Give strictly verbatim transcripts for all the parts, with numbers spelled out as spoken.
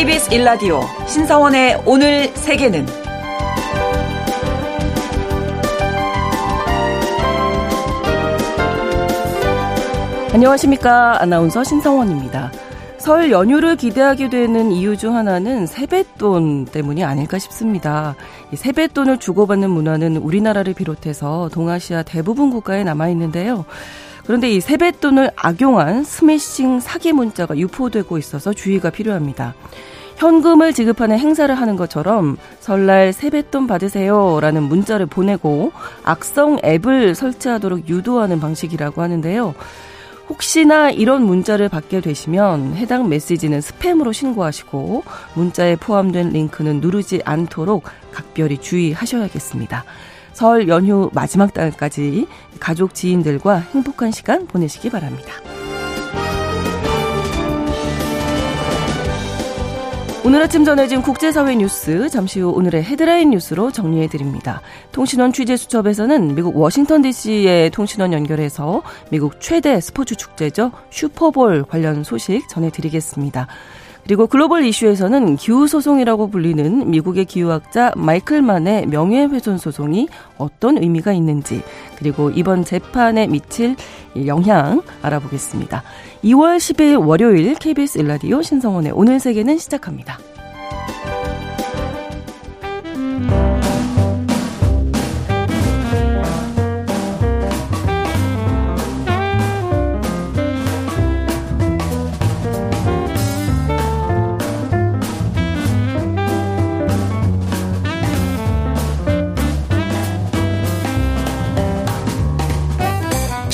케이비에스 일 라디오 신성원의 오늘 세계는 안녕하십니까. 아나운서 신성원입니다. 설 연휴를 기대하게 되는 이유 중 하나는 세뱃돈 때문이 아닐까 싶습니다. 이 세뱃돈을 주고받는 문화는 우리나라를 비롯해서 동아시아 대부분 국가에 남아있는데요. 그런데 이 세뱃돈을 악용한 스매싱 사기 문자가 유포되고 있어서 주의가 필요합니다. 현금을 지급하는 행사를 하는 것처럼 설날 세뱃돈 받으세요라는 문자를 보내고 악성 앱을 설치하도록 유도하는 방식이라고 하는데요. 혹시나 이런 문자를 받게 되시면 해당 메시지는 스팸으로 신고하시고 문자에 포함된 링크는 누르지 않도록 각별히 주의하셔야겠습니다. 설 연휴 마지막 날까지 가족 지인들과 행복한 시간 보내시기 바랍니다. 오늘 아침 전해진 국제사회 뉴스, 잠시 후 오늘의 헤드라인 뉴스로 정리해드립니다. 통신원 취재수첩에서는 미국 워싱턴 디씨의 통신원 연결해서 미국 최대 스포츠 축제죠. 슈퍼볼 관련 소식 전해드리겠습니다. 그리고 글로벌 이슈에서는 기후소송이라고 불리는 미국의 기후학자 마이클만의 명예훼손 소송이 어떤 의미가 있는지, 그리고 이번 재판에 미칠 영향 알아보겠습니다. 이월 십일 월요일 케이비에스 일 라디오 신성원의 오늘 세계는 시작합니다.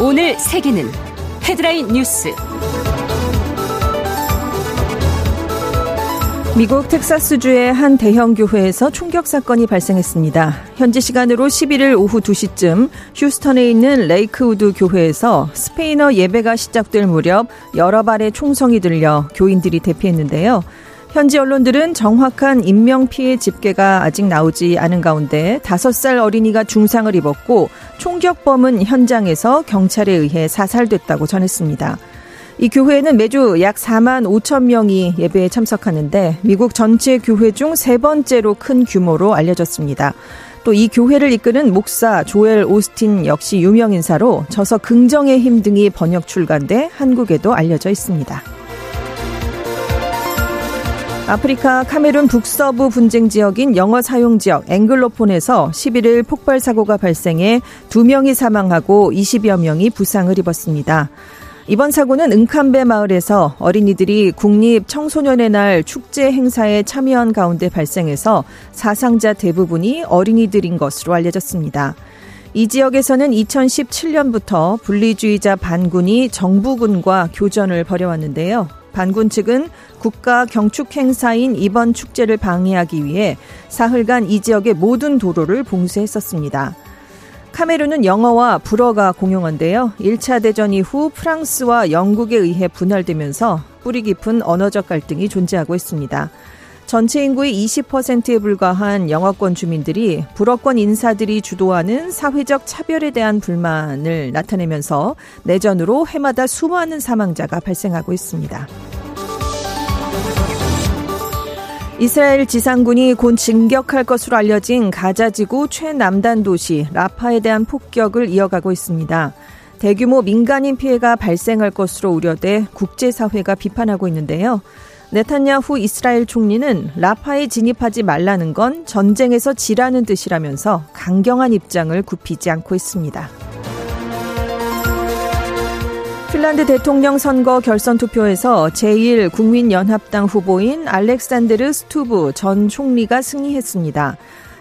오늘 세계는 헤드라인 뉴스. 미국 텍사스주의 한 대형 교회에서 총격 사건이 발생했습니다. 현지 시간으로 십일일 오후 두 시쯤 휴스턴에 있는 레이크우드 교회에서 스페인어 예배가 시작될 무렵 여러 발의 총성이 들려 교인들이 대피했는데요. 현지 언론들은 정확한 인명피해 집계가 아직 나오지 않은 가운데 다섯 살 어린이가 중상을 입었고 총격범은 현장에서 경찰에 의해 사살됐다고 전했습니다. 이 교회는 매주 약 사만 오천 명이 예배에 참석하는데 미국 전체 교회 중 세 번째로 큰 규모로 알려졌습니다. 또 이 교회를 이끄는 목사 조엘 오스틴 역시 유명인사로 저서 긍정의 힘 등이 번역 출간돼 한국에도 알려져 있습니다. 아프리카 카메룬 북서부 분쟁 지역인 영어 사용 지역 앵글로폰에서 십일일 폭발 사고가 발생해 두 명이 사망하고 이십여 명이 부상을 입었습니다. 이번 사고는 은캄베 마을에서 어린이들이 국립 청소년의 날 축제 행사에 참여한 가운데 발생해서 사상자 대부분이 어린이들인 것으로 알려졌습니다. 이 지역에서는 이천십칠 년부터 분리주의자 반군이 정부군과 교전을 벌여왔는데요. 반군 측은 국가 경축 행사인 이번 축제를 방해하기 위해 사흘간 이 지역의 모든 도로를 봉쇄했었습니다. 카메룬은 영어와 불어가 공용어인데요. 일 차 대전 이후 프랑스와 영국에 의해 분할되면서 뿌리 깊은 언어적 갈등이 존재하고 있습니다. 전체 인구의 이십 퍼센트에 불과한 영어권 주민들이 불어권 인사들이 주도하는 사회적 차별에 대한 불만을 나타내면서 내전으로 해마다 수많은 사망자가 발생하고 있습니다. 이스라엘 지상군이 곧 진격할 것으로 알려진 가자지구 최남단 도시 라파에 대한 폭격을 이어가고 있습니다. 대규모 민간인 피해가 발생할 것으로 우려돼 국제사회가 비판하고 있는데요. 네타냐후 이스라엘 총리는 라파에 진입하지 말라는 건 전쟁에서 지라는 뜻이라면서 강경한 입장을 굽히지 않고 있습니다. 핀란드 대통령 선거 결선 투표에서 제일 국민연합당 후보인 알렉산데르 스투브 전 총리가 승리했습니다.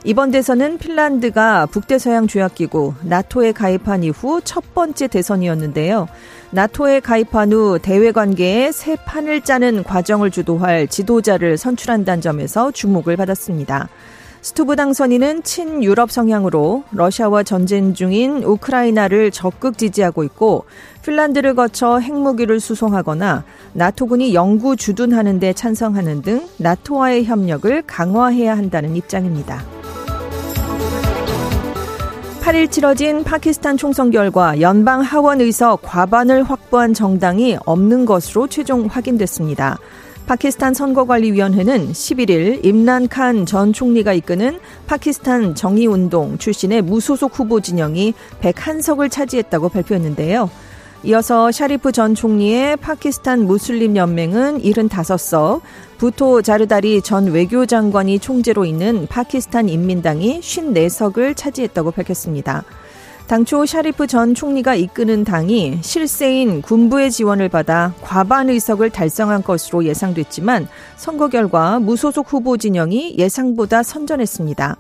이번 대선은 핀란드가 북대서양조약기구 나토에 가입한 이후 첫 번째 대선이었는데요. 나토에 가입한 후 대외관계의 새 판을 짜는 과정을 주도할 지도자를 선출한다는 점에서 주목을 받았습니다. 스투브 당선인은 친유럽 성향으로 러시아와 전쟁 중인 우크라이나를 적극 지지하고 있고 핀란드를 거쳐 핵무기를 수송하거나 나토군이 영구 주둔하는 데 찬성하는 등 나토와의 협력을 강화해야 한다는 입장입니다. 팔일 치러진 파키스탄 총선 결과 연방 하원 의석 과반을 확보한 정당이 없는 것으로 최종 확인됐습니다. 파키스탄 선거관리위원회는 십일일 임란 칸 전 총리가 이끄는 파키스탄 정의운동 출신의 무소속 후보 진영이 백일 석을 차지했다고 발표했는데요. 이어서 샤리프 전 총리의 파키스탄 무슬림 연맹은 칠십오 석, 부토 자르다리 전 외교장관이 총재로 있는 파키스탄 인민당이 오십사 석을 차지했다고 밝혔습니다. 당초 샤리프 전 총리가 이끄는 당이 실세인 군부의 지원을 받아 과반 의석을 달성한 것으로 예상됐지만 선거 결과 무소속 후보 진영이 예상보다 선전했습니다.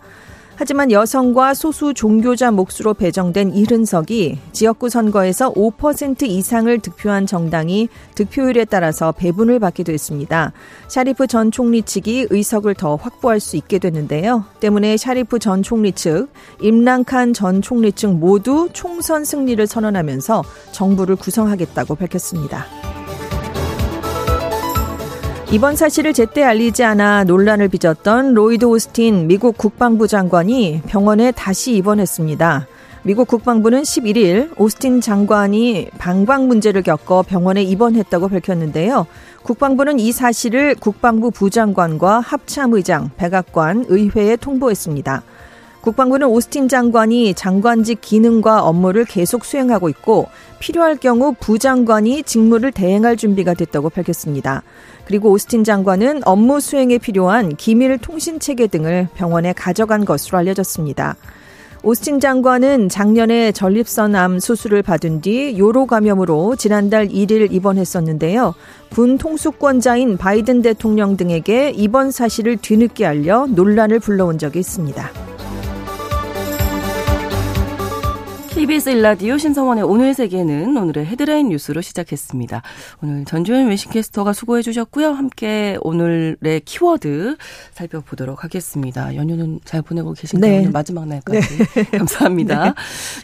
하지만 여성과 소수 종교자 몫으로 배정된 칠십 석이 지역구 선거에서 오 퍼센트 이상을 득표한 정당이 득표율에 따라서 배분을 받게 됐습니다. 샤리프 전 총리 측이 의석을 더 확보할 수 있게 됐는데요. 때문에 샤리프 전 총리 측, 임란 칸 전 총리 측 모두 총선 승리를 선언하면서 정부를 구성하겠다고 밝혔습니다. 이번 사실을 제때 알리지 않아 논란을 빚었던 로이드 오스틴 미국 국방부 장관이 병원에 다시 입원했습니다. 미국 국방부는 십일일 오스틴 장관이 방광 문제를 겪어 병원에 입원했다고 밝혔는데요. 국방부는 이 사실을 국방부 부장관과 합참의장, 백악관, 의회에 통보했습니다. 국방부는 오스틴 장관이 장관직 기능과 업무를 계속 수행하고 있고 필요할 경우 부장관이 직무를 대행할 준비가 됐다고 밝혔습니다. 그리고 오스틴 장관은 업무 수행에 필요한 기밀 통신 체계 등을 병원에 가져간 것으로 알려졌습니다. 오스틴 장관은 작년에 전립선암 수술을 받은 뒤 요로 감염으로 지난달 일일 입원했었는데요. 군 통수권자인 바이든 대통령 등에게 입원 사실을 뒤늦게 알려 논란을 불러온 적이 있습니다. 케이비에스 일 라디오 신성원의 오늘 세계는 오늘의 헤드라인 뉴스로 시작했습니다. 오늘 전주현 외신캐스터가 수고해 주셨고요. 함께 오늘의 키워드 살펴보도록 하겠습니다. 연휴는 잘 보내고 계신가요? 네. 오늘 마지막 날까지. 네. 감사합니다. 네.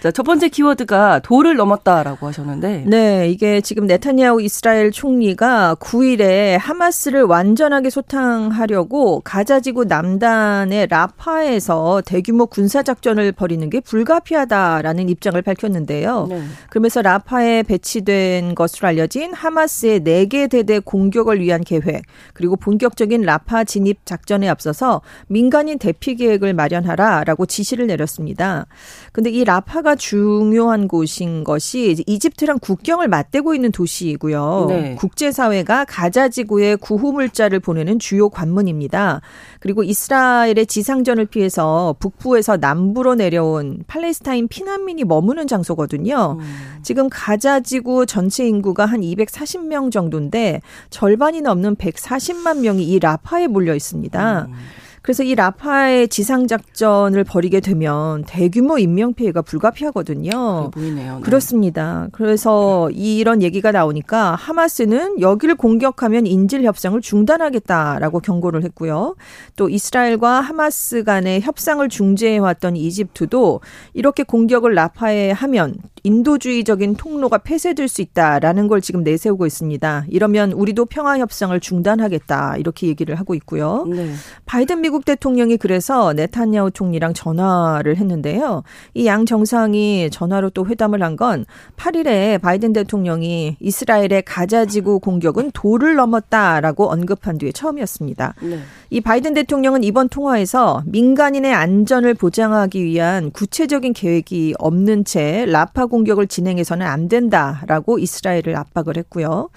자, 첫 번째 키워드가 도를 넘었다라고 하셨는데. 네. 이게 지금 네타냐후 이스라엘 총리가 구일에 하마스를 완전하게 소탕하려고 가자지구 남단의 라파에서 대규모 군사작전을 벌이는 게 불가피하다라는 입장입니다. 입장을 밝혔는데요. 네. 그러면서 라파에 배치된 것으로 알려진 하마스의 네 개 대대 공격을 위한 계획 그리고 본격적인 라파 진입 작전에 앞서서 민간인 대피 계획을 마련하라라고 지시를 내렸습니다. 그런데 이 라파가 중요한 곳인 것이 이집트랑 국경을 맞대고 있는 도시이고요. 네. 국제사회가 가자지구에 구호물자를 보내는 주요 관문입니다. 그리고 이스라엘의 지상전을 피해서 북부에서 남부로 내려온 팔레스타인 피난민이 머무는 장소거든요. 음. 지금 가자지구 전체 인구가 한 이백사십 명 정도인데 절반이 넘는 백사십만 명이 이 라파에 몰려 있습니다. 음. 그래서 이 라파의 지상작전을 벌이게 되면 대규모 인명피해가 불가피하거든요. 보이네요. 네. 그렇습니다. 그래서 이런 얘기가 나오니까 하마스는 여기를 공격하면 인질 협상을 중단하겠다라고 경고를 했고요. 또 이스라엘과 하마스 간의 협상을 중재해왔던 이집트도 이렇게 공격을 라파에 하면 인도주의적인 통로가 폐쇄될 수 있다라는 걸 지금 내세우고 있습니다. 이러면 우리도 평화협상을 중단하겠다 이렇게 얘기를 하고 있고요. 네. 바이든 미국 대통령이 그래서 네타냐후 총리랑 전화를 했는데요. 이 양 정상이 전화로 또 회담을 한 건 팔일에 바이든 대통령이 이스라엘의 가자지구 공격은 도를 넘었다라고 언급한 뒤에 처음이었습니다. 네. 이 바이든 대통령은 이번 통화에서 민간인의 안전을 보장하기 위한 구체적인 계획이 없는 채 라파 공격을 진행해서는 안 된다라고 이스라엘을 압박을 했고요.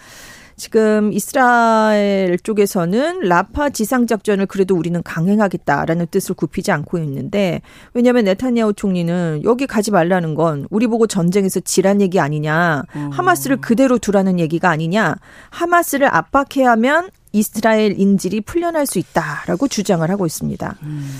지금 이스라엘 쪽에서는 라파 지상작전을 그래도 우리는 강행하겠다라는 뜻을 굽히지 않고 있는데 왜냐하면 네타냐후 총리는 여기 가지 말라는 건 우리 보고 전쟁에서 지란 얘기 아니냐. 음. 하마스를 그대로 두라는 얘기가 아니냐. 하마스를 압박해야 하면 이스라엘 인질이 풀려날 수 있다라고 주장을 하고 있습니다. 음.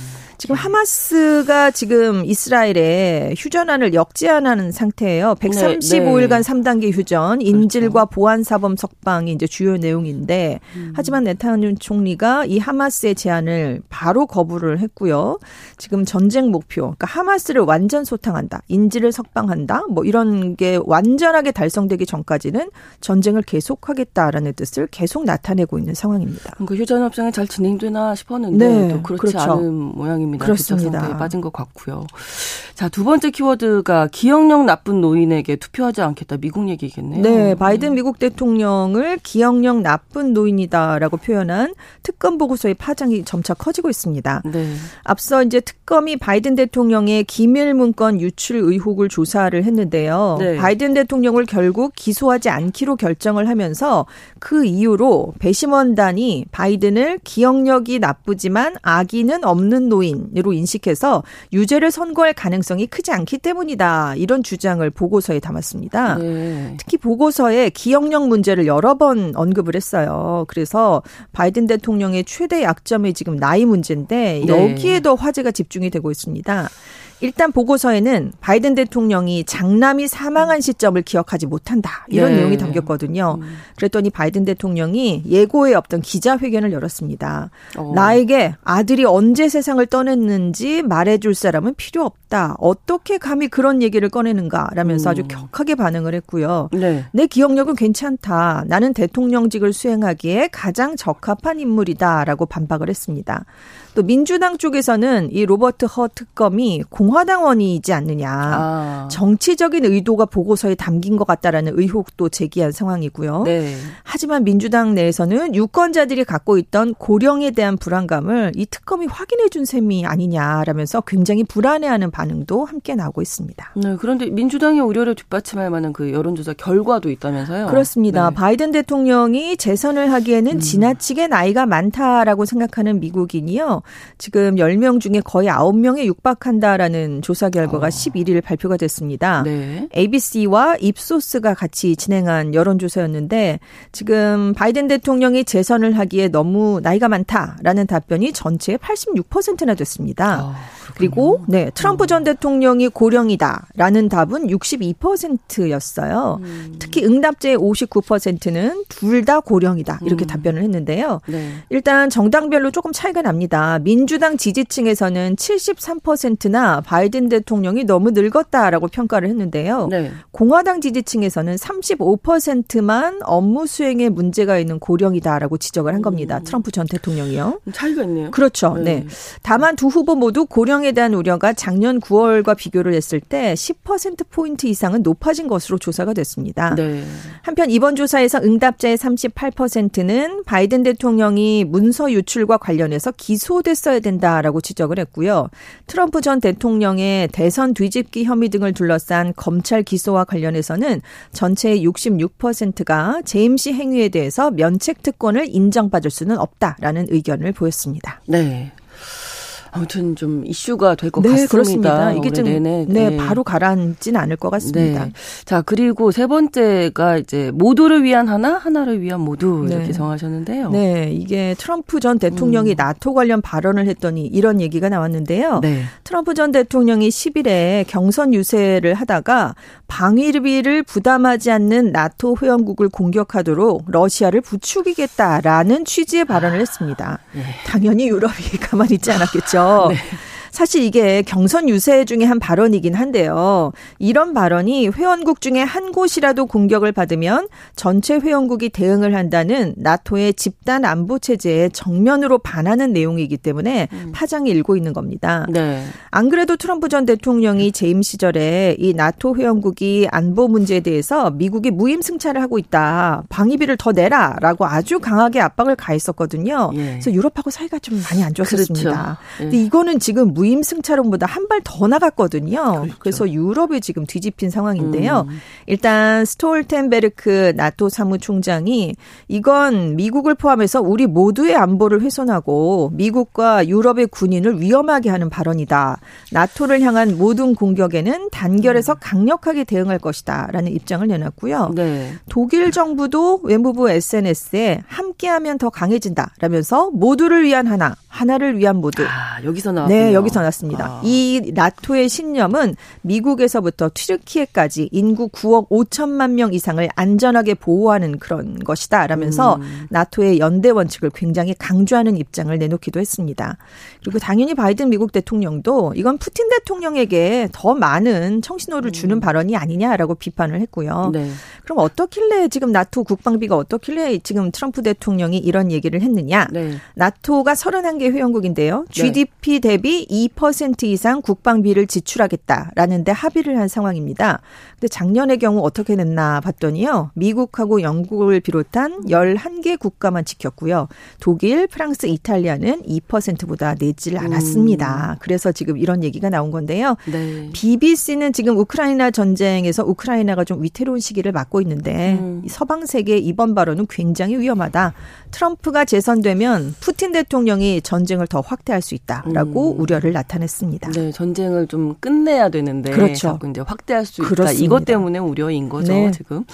지금 하마스가 지금 이스라엘에 휴전안을 역제안하는 상태예요. 백삼십오 일간 네, 네. 삼 단계 휴전, 인질과 그렇죠. 보안사범 석방이 이제 주요 내용인데 음. 하지만 네타냐후 총리가 이 하마스의 제안을 바로 거부를 했고요. 지금 전쟁 목표, 그러니까 하마스를 완전 소탕한다, 인질을 석방한다, 뭐 이런 게 완전하게 달성되기 전까지는 전쟁을 계속하겠다라는 뜻을 계속 나타내고 있는 상황입니다. 그 휴전 협상이 잘 진행되나 싶었는데 네, 또 그렇지 그렇죠. 않은 모양입니다. 그렇습니다. 상태에 빠진 것 같고요. 자, 두 번째 키워드가 기억력 나쁜 노인에게 투표하지 않겠다. 미국 얘기겠네요. 네, 바이든 미국 대통령을 기억력 나쁜 노인이다라고 표현한 특검 보고서의 파장이 점차 커지고 있습니다. 네. 앞서 이제 특검이 바이든 대통령의 기밀 문건 유출 의혹을 조사를 했는데요. 네. 바이든 대통령을 결국 기소하지 않기로 결정을 하면서 그 이유로 배심원단이 바이든을 기억력이 나쁘지만 악의는 없는 노인으로 인식해서 유죄를 선고할 가능성이 크지 않기 때문이다. 이런 주장을 보고서에 담았습니다. 네. 특히 보고서에 기억력 문제를 여러 번 언급을 했어요. 그래서 바이든 대통령의 최대 약점이 지금 나이 문제인데 여기에 더 화제가 집중이 되고 있습니다. 일단 보고서에는 바이든 대통령이 장남이 사망한 시점을 기억하지 못한다. 이런 네. 내용이 담겼거든요. 그랬더니 바이든 대통령이 예고에 없던 기자회견을 열었습니다. 어. 나에게 아들이 언제 세상을 떠났는지 말해줄 사람은 필요 없다. 어떻게 감히 그런 얘기를 꺼내는가라면서 음. 아주 격하게 반응을 했고요. 네. 내 기억력은 괜찮다. 나는 대통령직을 수행하기에 가장 적합한 인물이다라고 반박을 했습니다. 또 민주당 쪽에서는 이 로버트 허 특검이 공화당원이지 않느냐. 아. 정치적인 의도가 보고서에 담긴 것 같다라는 의혹도 제기한 상황이고요. 네. 하지만 민주당 내에서는 유권자들이 갖고 있던 고령에 대한 불안감을 이 특검이 확인해 준 셈이 아니냐라면서 굉장히 불안해하는 반응도 함께 나오고 있습니다. 네, 그런데 민주당의 우려를 뒷받침할 만한 그 여론조사 결과도 있다면서요. 그렇습니다. 네. 바이든 대통령이 재선을 하기에는 지나치게 나이가 많다라고 생각하는 미국인이요. 지금 열 명 중에 거의 아홉 명에 육박한다라는 조사 결과가 어. 십일 일 발표가 됐습니다. 네. 에이비씨와 입소스가 같이 진행한 여론조사였는데 지금 바이든 대통령이 재선을 하기에 너무 나이가 많다라는 답변이 전체의 팔십육 퍼센트나 됐습니다. 어, 그리고 네, 트럼프 전 대통령이 고령이다라는 답은 육십이 퍼센트였어요. 음. 특히 응답자의 오십구 퍼센트는 둘 다 고령이다 이렇게 음. 답변을 했는데요. 네. 일단 정당별로 조금 차이가 납니다. 민주당 지지층에서는 칠십삼 퍼센트나 바이든 대통령이 너무 늙었다라고 평가를 했는데요. 네. 공화당 지지층에서는 삼십오 퍼센트만 업무 수행에 문제가 있는 고령이다라고 지적을 한 겁니다. 음. 트럼프 전 대통령이요. 차이가 있네요. 그렇죠. 네. 네. 다만 두 후보 모두 고령에 대한 우려가 작년 구월과 비교를 했을 때 십 퍼센트 포인트 이상은 높아진 것으로 조사가 됐습니다. 네. 한편 이번 조사에서 응답자의 삼십팔 퍼센트는 바이든 대통령이 문서 유출과 관련해서 기소 됐어야 된다라고 지적을 했고요. 트럼프 전 대통령의 대선 뒤집기 혐의 등을 둘러싼 검찰 기소와 관련해서는 전체의 육십육 퍼센트가 재임시 행위에 대해서 면책 특권을 인정받을 수는 없다라는 의견을 보였습니다. 네. 아무튼 좀 이슈가 될 것 네, 같습니다. 그렇습니다. 이게 좀 네, 네, 바로 가라앉진 않을 것 같습니다. 네. 자, 그리고 세 번째가 이제 모두를 위한 하나, 하나를 위한 모두 이렇게 네. 정하셨는데요. 네, 이게 트럼프 전 대통령이 음. 나토 관련 발언을 했더니 이런 얘기가 나왔는데요. 네. 트럼프 전 대통령이 십일에 경선 유세를 하다가 방위비를 부담하지 않는 나토 회원국을 공격하도록 러시아를 부추기겠다라는 취지의 발언을 했습니다. 아, 네. 당연히 유럽이 가만히 있지 않았겠죠. 네. 사실 이게 경선 유세 중에 한 발언이긴 한데요. 이런 발언이 회원국 중에 한 곳이라도 공격을 받으면 전체 회원국이 대응을 한다는 나토의 집단 안보 체제에 정면으로 반하는 내용이기 때문에 파장이 일고 있는 겁니다. 네. 안 그래도 트럼프 전 대통령이 재임 시절에 이 나토 회원국이 안보 문제에 대해서 미국이 무임승차를 하고 있다. 방위비를 더 내라라고 아주 강하게 압박을 가했었거든요. 예. 그래서 유럽하고 사이가 좀 많이 안 좋았었습니다. 그렇죠. 예. 근데 이거는 지금 무임승차론보다 한 발 더 나갔거든요. 그렇죠. 그래서 유럽이 지금 뒤집힌 상황인데요. 음. 일단 스톨텐베르크 나토 사무총장이 이건 미국을 포함해서 우리 모두의 안보를 훼손하고 미국과 유럽의 군인을 위험하게 하는 발언이다. 나토를 향한 모든 공격에는 단결해서 강력하게 대응할 것이다. 라는 입장을 내놨고요. 네. 독일 정부도 외무부 에스엔에스에 함께하면 더 강해진다. 라면서 모두를 위한 하나, 하나를 위한 모두. 아, 여기서 나왔군요. 네, 여기 전했습니다. 아. 이 나토의 신념은 미국에서부터 튀르키예까지 인구 구억 오천만 명 이상을 안전하게 보호하는 그런 것이다 라면서 음. 나토의 연대 원칙을 굉장히 강조하는 입장을 내놓기도 했습니다. 그리고 당연히 바이든 미국 대통령도 이건 푸틴 대통령에게 더 많은 청신호를 음. 주는 발언이 아니냐라고 비판을 했고요. 네. 그럼 어떻길래 지금 나토 국방비가 어떻길래 지금 트럼프 대통령이 이런 얘기를 했느냐. 네. 나토가 서른한 개 회원국인데요. 지디피 네. 대비 이 퍼센트 이상 국방비를 지출하겠다라는 데 합의를 한 상황입니다. 근데 작년의 경우 어떻게 됐나 봤더니요. 미국하고 영국을 비롯한 열한 개 국가만 지켰고요. 독일, 프랑스, 이탈리아는 이 퍼센트보다 내질 않았습니다. 음. 그래서 지금 이런 얘기가 나온 건데요. 네. 비비씨는 지금 우크라이나 전쟁에서 우크라이나가 좀 위태로운 시기를 맞고 있는데 음. 서방 세계의 이번 발언은 굉장히 위험하다. 트럼프가 재선되면 푸틴 대통령이 전쟁을 더 확대할 수 있다라고 음. 우려를 나타냈습니다. 네, 전쟁을 좀 끝내야 되는데 그렇죠. 자꾸 이제 확대할 수 그렇습니다. 있다. 이것 때문에 우려인 거죠, 네. 지금.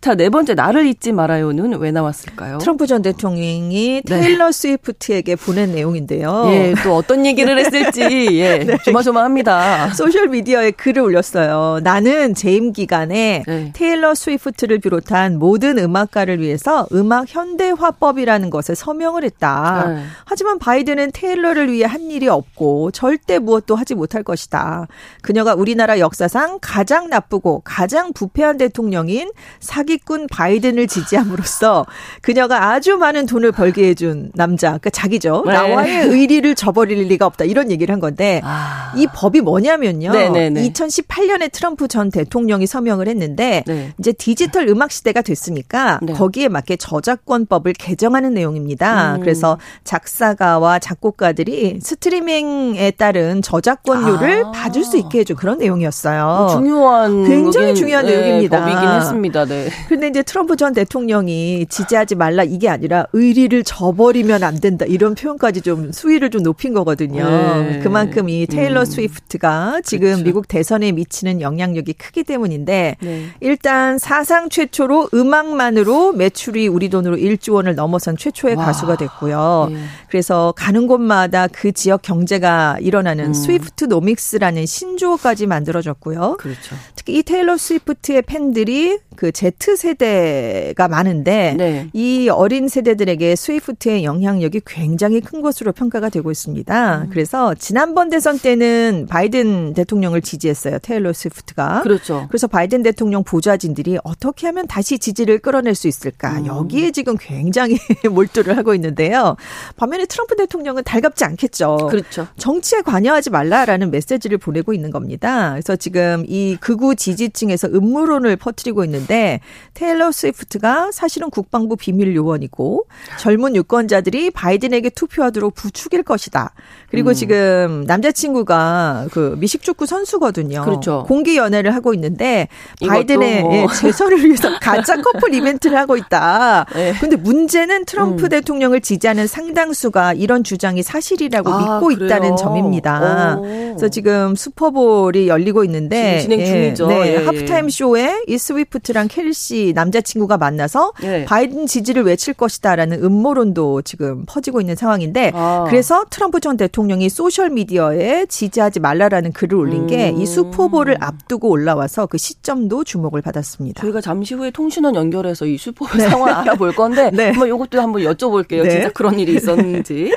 자, 네 번째 나를 잊지 말아요는 왜 나왔을까요? 트럼프 전 대통령이 테일러 네. 스위프트에게 보낸 내용인데요. 예, 또 어떤 얘기를 했을지 예, 네. 조마조마합니다. 소셜 미디어에 글을 올렸어요. 나는 재임 기간에 네. 테일러 스위프트를 비롯한 모든 음악가를 위해서 음악 현대화법이라는 것에 서명을 했다. 네. 하지만 바이든은 테일러를 위해 한 일이 없고 절대 무엇도 하지 못할 것이다. 그녀가 우리나라 역사상 가장 나쁘고 가장 부패한 대통령인 사기꾼 바이든을 지지함으로써 그녀가 아주 많은 돈을 벌게 해준 남자. 그러니까 자기죠. 네. 나와의 의리를 저버릴 리가 없다. 이런 얘기를 한 건데 아. 이 법이 뭐냐면요. 네네네. 이천십팔 년에 트럼프 전 대통령이 서명을 했는데 네. 이제 디지털 음악 시대가 됐으니까 네. 거기에 맞게 저작권법을 개정하는 내용입니다. 음. 그래서 작사가와 작곡가들이 스트리밍에 따른 저작권료를 아. 받을 수 있게 해준 그런 내용이었어요. 중요한 굉장히 중요한 네, 내용입니다. 법이긴 했습니다. 네. 그런데 이제 트럼프 전 대통령이 지지하지 말라 이게 아니라 의리를 저버리면 안 된다 이런 표현까지 좀 수위를 좀 높인 거거든요. 네. 그만큼 이 테일러 음. 스위프트가 지금 그렇죠. 미국 대선에 미치는 영향력이 크기 때문인데 네. 일단 사상 최초로 음악만으로 매출이 우리 돈으로 일조 원을 넘어선 최초의 와. 가수가 됐고요. 네. 그래서 가는 곳마다 그 지역 경제가 일어나는 음. 스위프트 노믹스라는 신조어까지 만들어졌고요. 그렇죠. 특히 이 테일러 스위프트의 팬들이 그 Z세대가 많은데 네. 이 어린 세대들에게 스위프트의 영향력이 굉장히 큰 것으로 평가가 되고 있습니다. 음. 그래서 지난번 대선 때는 바이든 대통령을 지지했어요. 테일러 스위프트가. 그렇죠. 그래서 바이든 대통령 보좌진들이 어떻게 하면 다시 지지를 끌어낼 수 있을까. 음. 여기에 지금 굉장히 몰두를 하고 있는데요. 반면에 트럼프 대통령은 달갑지 않겠죠. 그렇죠. 정치에 관여하지 말라라는 메시지를 보내고 있는 겁니다. 그래서 지금 이 극우 지지층에서 음모론을 퍼뜨리고 있는 데 테일러 스위프트가 사실은 국방부 비밀 요원이고 젊은 유권자들이 바이든에게 투표하도록 부추길 것이다. 그리고 음. 지금 남자친구가 그 미식축구 선수거든요. 그렇죠. 공개 연애를 하고 있는데 바이든의 뭐. 예, 재선을 위해서 가짜 커플 이벤트를 하고 있다. 그런데 네. 문제는 트럼프 음. 대통령을 지지하는 상당수가 이런 주장이 사실이라고 아, 믿고 그래요? 있다는 점입니다. 오. 그래서 지금 슈퍼볼이 열리고 있는데 진행 중이죠. 예, 네, 예, 예. 하프타임 쇼에 이 스위프트 랑 켈시 남자친구가 만나서 네. 바이든 지지를 외칠 것이다라는 음모론도 지금 퍼지고 있는 상황인데 아. 그래서 트럼프 전 대통령이 소셜미디어에 지지하지 말라라는 글을 올린 음. 게 이 슈퍼볼을 앞두고 올라와서 그 시점도 주목을 받았습니다. 저희가 잠시 후에 통신원 연결해서 이 슈퍼볼 네. 상황 알아볼 건데 네. 한번 이것도 한번 여쭤볼게요. 네. 진짜 그런 일이 있었는지.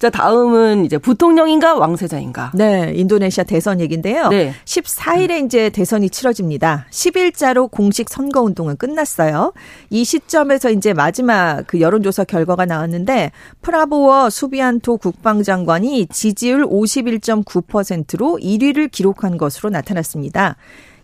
자, 다음은 이제 부통령인가 왕세자인가. 네, 인도네시아 대선 얘기인데요. 네. 십사 일에 이제 대선이 치러집니다. 십일자로 공식 선거운동은 끝났어요. 이 시점에서 이제 마지막 그 여론조사 결과가 나왔는데 프라보어 수비안토 국방장관이 지지율 오십일 점 구 퍼센트로 일 위를 기록한 것으로 나타났습니다.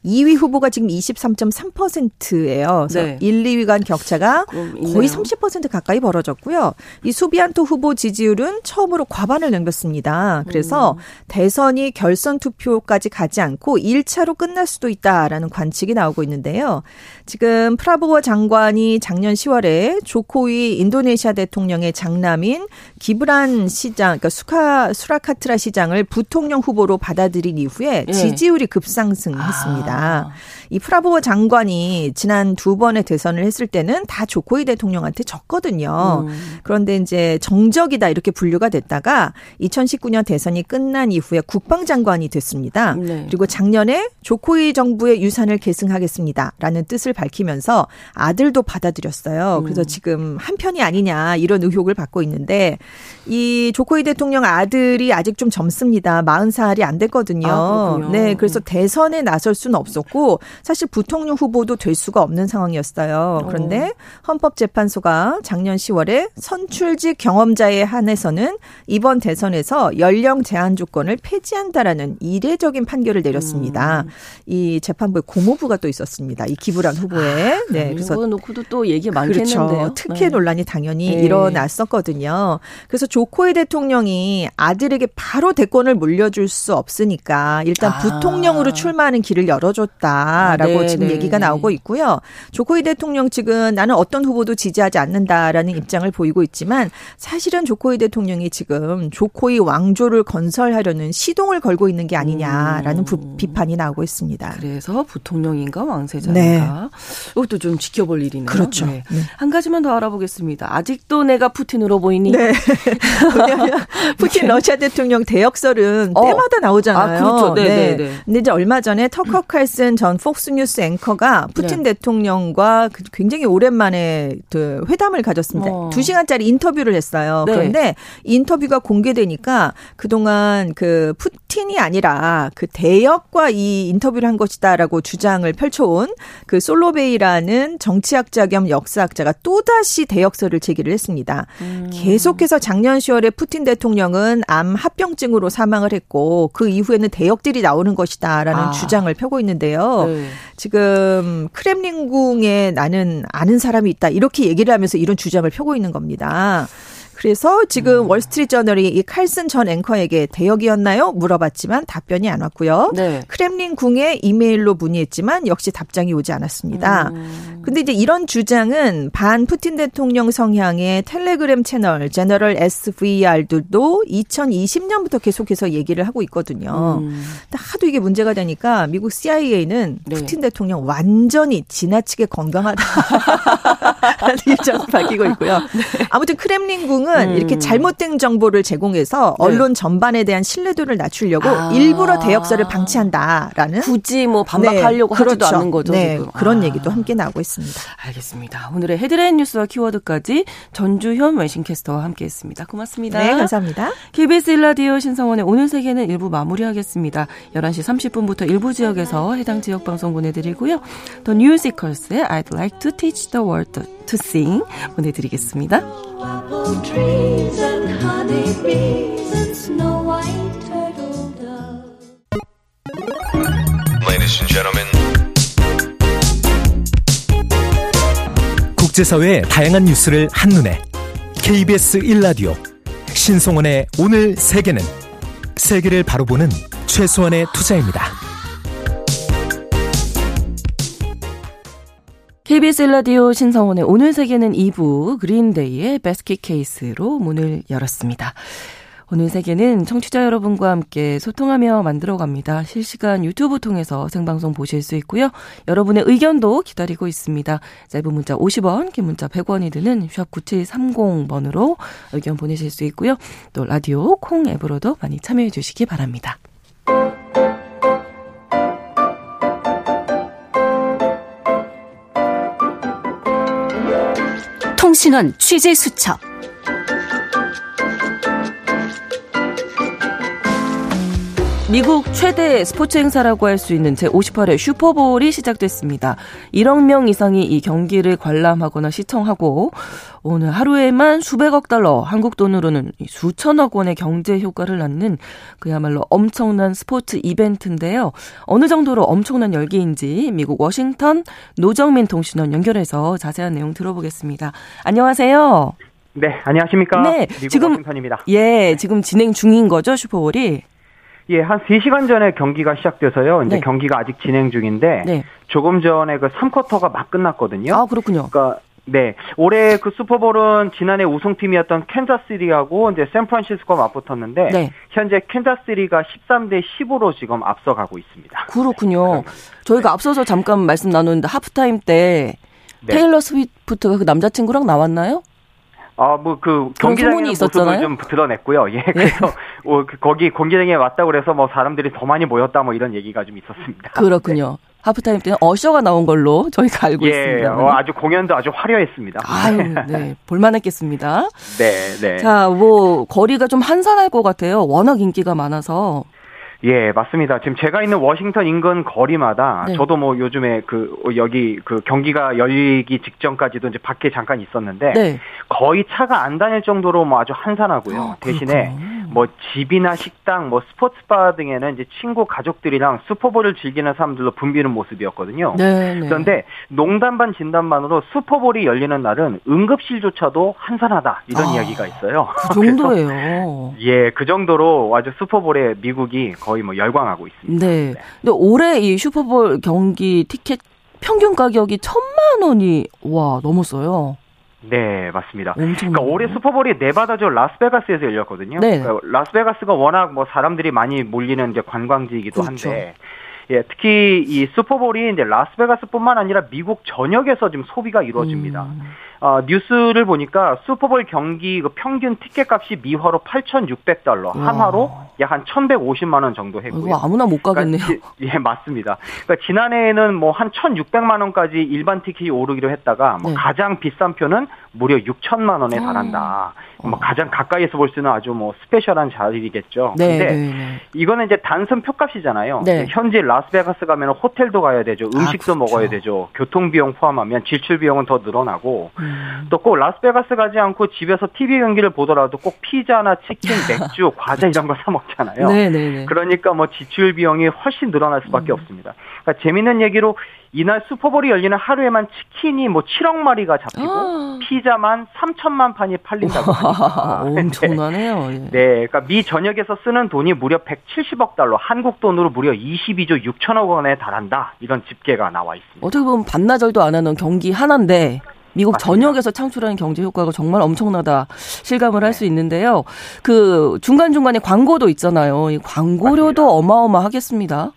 이 위 후보가 지금 이십삼 점 삼 퍼센트예요. 그래서 네. 일, 이 위 간 격차가 거의 삼십 퍼센트 가까이 벌어졌고요. 이 수비안토 후보 지지율은 처음으로 과반을 넘겼습니다. 그래서 음. 대선이 결선 투표까지 가지 않고 일 차로 끝날 수도 있다라는 관측이 나오고 있는데요. 지금 프라보어 장관이 작년 시월에 조코위 인도네시아 대통령의 장남인 기브란 시장, 그러니까 수카, 수라카트라 시장을 부통령 후보로 받아들인 이후에 네. 지지율이 급상승했습니다. 아. 이 프라보어 장관이 지난 두 번의 대선을 했을 때는 다 조코위 대통령한테 졌거든요. 음. 그런데 이제 정적이다 이렇게 분류가 됐다가 이천십구 년 대선이 끝난 이후에 국방장관이 됐습니다. 네. 그리고 작년에 조코위 정부의 유산을 계승하겠습니다라는 뜻을 밝히면서 아들도 받아들였어요. 그래서 음. 지금 한편이 아니냐 이런 의혹을 받고 있는데 이 조코위 대통령 아들이 아직 좀 젊습니다. 마흔 살이 안 됐거든요. 아, 네, 그래서 대선에 나설 수는 없었고 사실 부통령 후보도 될 수가 없는 상황이었어요. 그런데 헌법재판소가 작년 시월에 선출직 경험자에 한해서는 이번 대선에서 연령 제한 조건을 폐지한다라는 이례적인 판결을 내렸습니다. 음. 이 재판부의 고모부가 또 있었습니다. 이 기브란 후보에. 네, 그래서 이거 놓고도 또 얘기 많겠는데요. 그렇죠. 특혜 논란이 당연히 네. 일어났었거든요. 그래서 조코위 대통령이 아들에게 바로 대권을 물려줄 수 없으니까 일단 아. 부통령으로 출마하는 길을 열어줬다라고 네, 지금 네, 얘기가 네. 나오고 있고요. 조코위 대통령 측은 나는 어떤 후보도 지지하지 않는다라는 입장을 보이고 있지만 사실은 조코위 대통령이 지금 조코위 왕조를 건설하려는 시동을 걸고 있는 게 아니냐라는 음. 부, 비판이 나오고 있습니다. 그래서 부통령인가 왕세자인가 네. 이것도 좀 지켜볼 일이네요. 그렇죠. 네. 네. 한 가지만 더 알아보겠습니다. 아직도 내가 푸틴으로 보이니? 네. 푸틴 러시아 대통령 대역설은 어. 때마다 나오잖아요. 아, 그렇죠. 네. 네. 근데 이제 얼마 전에 터커 칼슨 전 폭스뉴스 앵커가 푸틴 네. 대통령과 굉장히 오랜만에 그 회담을 가졌습니다. 어. 두 시간짜리 인터뷰를 했어요. 네. 그런데 인터뷰가 공개되니까 그동안 그 푸틴이 아니라 그 대역과 이 인터뷰를 한 것이다라고 주장을 펼쳐온 그 솔로베이라는 정치학자 겸 역사학자가 또다시 대역설을 제기를 했습니다. 음. 계속해서 작년 시월에 푸틴 대통령은 암 합병증으로 사망을 했고 그 이후에는 대역들이 나오는 것이다라는 아. 주장을 펴고 있는데요. 네. 지금 크렘린궁에 나는 아는 사람이 있다 이렇게 얘기를 하면서 이런 주장을 펴고 있는 겁니다. 그래서 지금 음. 월스트리트저널이 이 칼슨 전 앵커에게 대역이었나요? 물어봤지만 답변이 안 왔고요. 네. 크렘린궁에 이메일로 문의했지만 역시 답장이 오지 않았습니다. 그런데 음. 이제 이런 주장은 반 푸틴 대통령 성향의 텔레그램 채널 제너럴 에스브이알들도 이천이십 년부터 계속해서 얘기를 하고 있거든요. 음. 하도 이게 문제가 되니까 미국 씨아이에이는 네. 푸틴 대통령 완전히 지나치게 건강하다라는 입장을 밝히고 있고요. 네. 아무튼 크렘린궁 은 이렇게 잘못된 정보를 제공해서 언론 전반에 대한 신뢰도를 낮추려고 아. 일부러 대역설을 방치한다라는 굳이 뭐 반박하려고 네, 하지도 그렇죠. 않는 거죠. 네, 지금. 그런 아. 얘기도 함께 나오고 있습니다. 알겠습니다. 오늘의 헤드라인 뉴스와 키워드까지 전주현 외신캐스터와 함께했습니다. 고맙습니다. 네, 감사합니다. 케이비에스 일 라디오 신성원의 오늘 세계는 일부 마무리하겠습니다. 열한 시 삼십 분부터 일부 지역에서 해당 지역 방송 보내드리고요. The Musicals의 I'd Like to Teach the World to Sing 보내드리겠습니다. Trees and honeybees and snow white turtle doves. Ladies and gentlemen. 국제사회의 다양한 뉴스를 한눈에 케이비에스 일 라디오 신성원의 오늘 세계는 세계를 바로 보는 최소한의 투자입니다. 케이비에스 일라디오 신성원의 오늘 세계는 이 부 그린데이의 베스킷 케이스로 문을 열었습니다. 오늘 세계는 청취자 여러분과 함께 소통하며 만들어갑니다. 실시간 유튜브 통해서 생방송 보실 수 있고요. 여러분의 의견도 기다리고 있습니다. 짧은 문자 오십 원, 긴 문자 백 원이 드는 샵 구칠삼공 번으로 의견 보내실 수 있고요. 또 라디오 콩 앱으로도 많이 참여해 주시기 바랍니다. 통신원 취재수첩 미국 최대 스포츠 행사라고 할 수 있는 제오십팔 회 슈퍼볼이 시작됐습니다. 일억 명 이상이 이 경기를 관람하거나 시청하고 오늘 하루에만 수백억 달러, 한국 돈으로는 수천억 원의 경제 효과를 낳는 그야말로 엄청난 스포츠 이벤트인데요. 어느 정도로 엄청난 열기인지 미국 워싱턴 노정민 통신원 연결해서 자세한 내용 들어보겠습니다. 안녕하세요. 네, 안녕하십니까. 네, 미국 지금, 워싱턴입니다. 예, 지금 진행 중인 거죠, 슈퍼볼이? 예, 한 세 시간 전에 경기가 시작돼서요. 이제 네. 경기가 아직 진행 중인데 네. 조금 전에 그 삼 쿼터가 막 끝났거든요. 아, 그렇군요. 그러니까 네, 올해 그 슈퍼볼은 지난해 우승팀이었던 캔자스시티하고 이제 샌프란시스코가 맞붙었는데 네. 현재 캔자스시티가 십삼 대 십으로 지금 앞서가고 있습니다. 그렇군요. 네. 저희가 앞서서 잠깐 말씀 나눴는데 하프타임 때 네. 테일러 스위프트가 그 남자친구랑 나왔나요? 아, 뭐 그 경기장에 있었잖아요. 좀 드러냈고요. 예, 그래서 예. 어, 그, 거기 경기장에 왔다 그래서 뭐 사람들이 더 많이 모였다 뭐 이런 얘기가 좀 있었습니다. 그렇군요. 네. 하프타임 때는 어셔가 나온 걸로 저희가 알고 예, 있습니다. 어, 아주 공연도 아주 화려했습니다. 아유, 네, 볼만했겠습니다. 네, 네. 자, 뭐 거리가 좀 한산할 것 같아요. 워낙 인기가 많아서. 예, 맞습니다. 지금 제가 있는 워싱턴 인근 거리마다 네. 저도 뭐 요즘에 그 여기 그 경기가 열리기 직전까지도 이제 밖에 잠깐 있었는데 네. 거의 차가 안 다닐 정도로 뭐 아주 한산하고요. 어, 대신에 뭐 집이나 식당, 뭐 스포츠바 등에는 이제 친구 가족들이랑 슈퍼볼을 즐기는 사람들로 붐비는 모습이었거든요. 네, 네. 그런데 농담 반 진담반으로 슈퍼볼이 열리는 날은 응급실조차도 한산하다 이런 아, 이야기가 있어요. 그 정도예요. 예, 그 정도로 아주 슈퍼볼에 미국이 거의 뭐 열광하고 있습니다. 네. 네. 근데 올해 이 슈퍼볼 경기 티켓 평균 가격이 천만 원이 와 넘었어요. 네, 맞습니다. 그러니까 올해 슈퍼볼이 네바다주 라스베가스에서 열렸거든요. 네. 그러니까 라스베가스가 워낙 뭐 사람들이 많이 몰리는 이제 관광지이기도 그렇죠. 한데. 예, 특히 이 슈퍼볼이 이제 라스베가스뿐만 아니라 미국 전역에서 지금 소비가 이루어집니다. 음. 어, 뉴스를 보니까 슈퍼볼 경기 그 평균 티켓값이 미화로 팔천육백 달러, 와. 한화로 약 한 천백오십만 원 정도 했고요. 이거 아무나 못 가겠네요. 그러니까, 예, 맞습니다. 그러니까 지난해에는 뭐 한 천육백만 원까지 일반 티켓이 오르기로 했다가 뭐 네. 가장 비싼 표는 무려 육천만 원에 달한다. 음. 뭐 가장 가까이에서 볼 수 있는 아주 뭐 스페셜한 자리겠죠. 네, 근데 네. 이거는 이제 단순 표값이잖아요. 네. 현재 라스베가스 가면 호텔도 가야 되죠. 음식도 아, 그렇죠. 먹어야 되죠. 교통비용 포함하면 지출비용은 더 늘어나고 음. 또 꼭 라스베가스 가지 않고 집에서 티비 경기를 보더라도 꼭 피자나 치킨, 맥주, 과자 이런 걸 사 먹잖아요. 네네네. 그러니까 뭐 지출비용이 훨씬 늘어날 수밖에 음. 없습니다. 그러니까 재밌는 얘기로 이날 슈퍼볼이 열리는 하루에만 치킨이 뭐 칠억 마리가 잡히고 아~ 피자만 삼천만 판이 팔린다고 합니다. 엄청나네요. 예. 네, 그러니까 미 전역에서 쓰는 돈이 무려 백칠십억 달러, 한국 돈으로 무려 이십이조 육천억 원에 달한다. 이런 집계가 나와 있습니다. 어떻게 보면 반나절도 안 하는 경기 하나인데 미국 맞습니다. 전역에서 창출하는 경제 효과가 정말 엄청나다 실감을 할 수 있는데요. 그 중간중간에 광고도 있잖아요. 이 광고료도 맞습니다. 어마어마하겠습니다.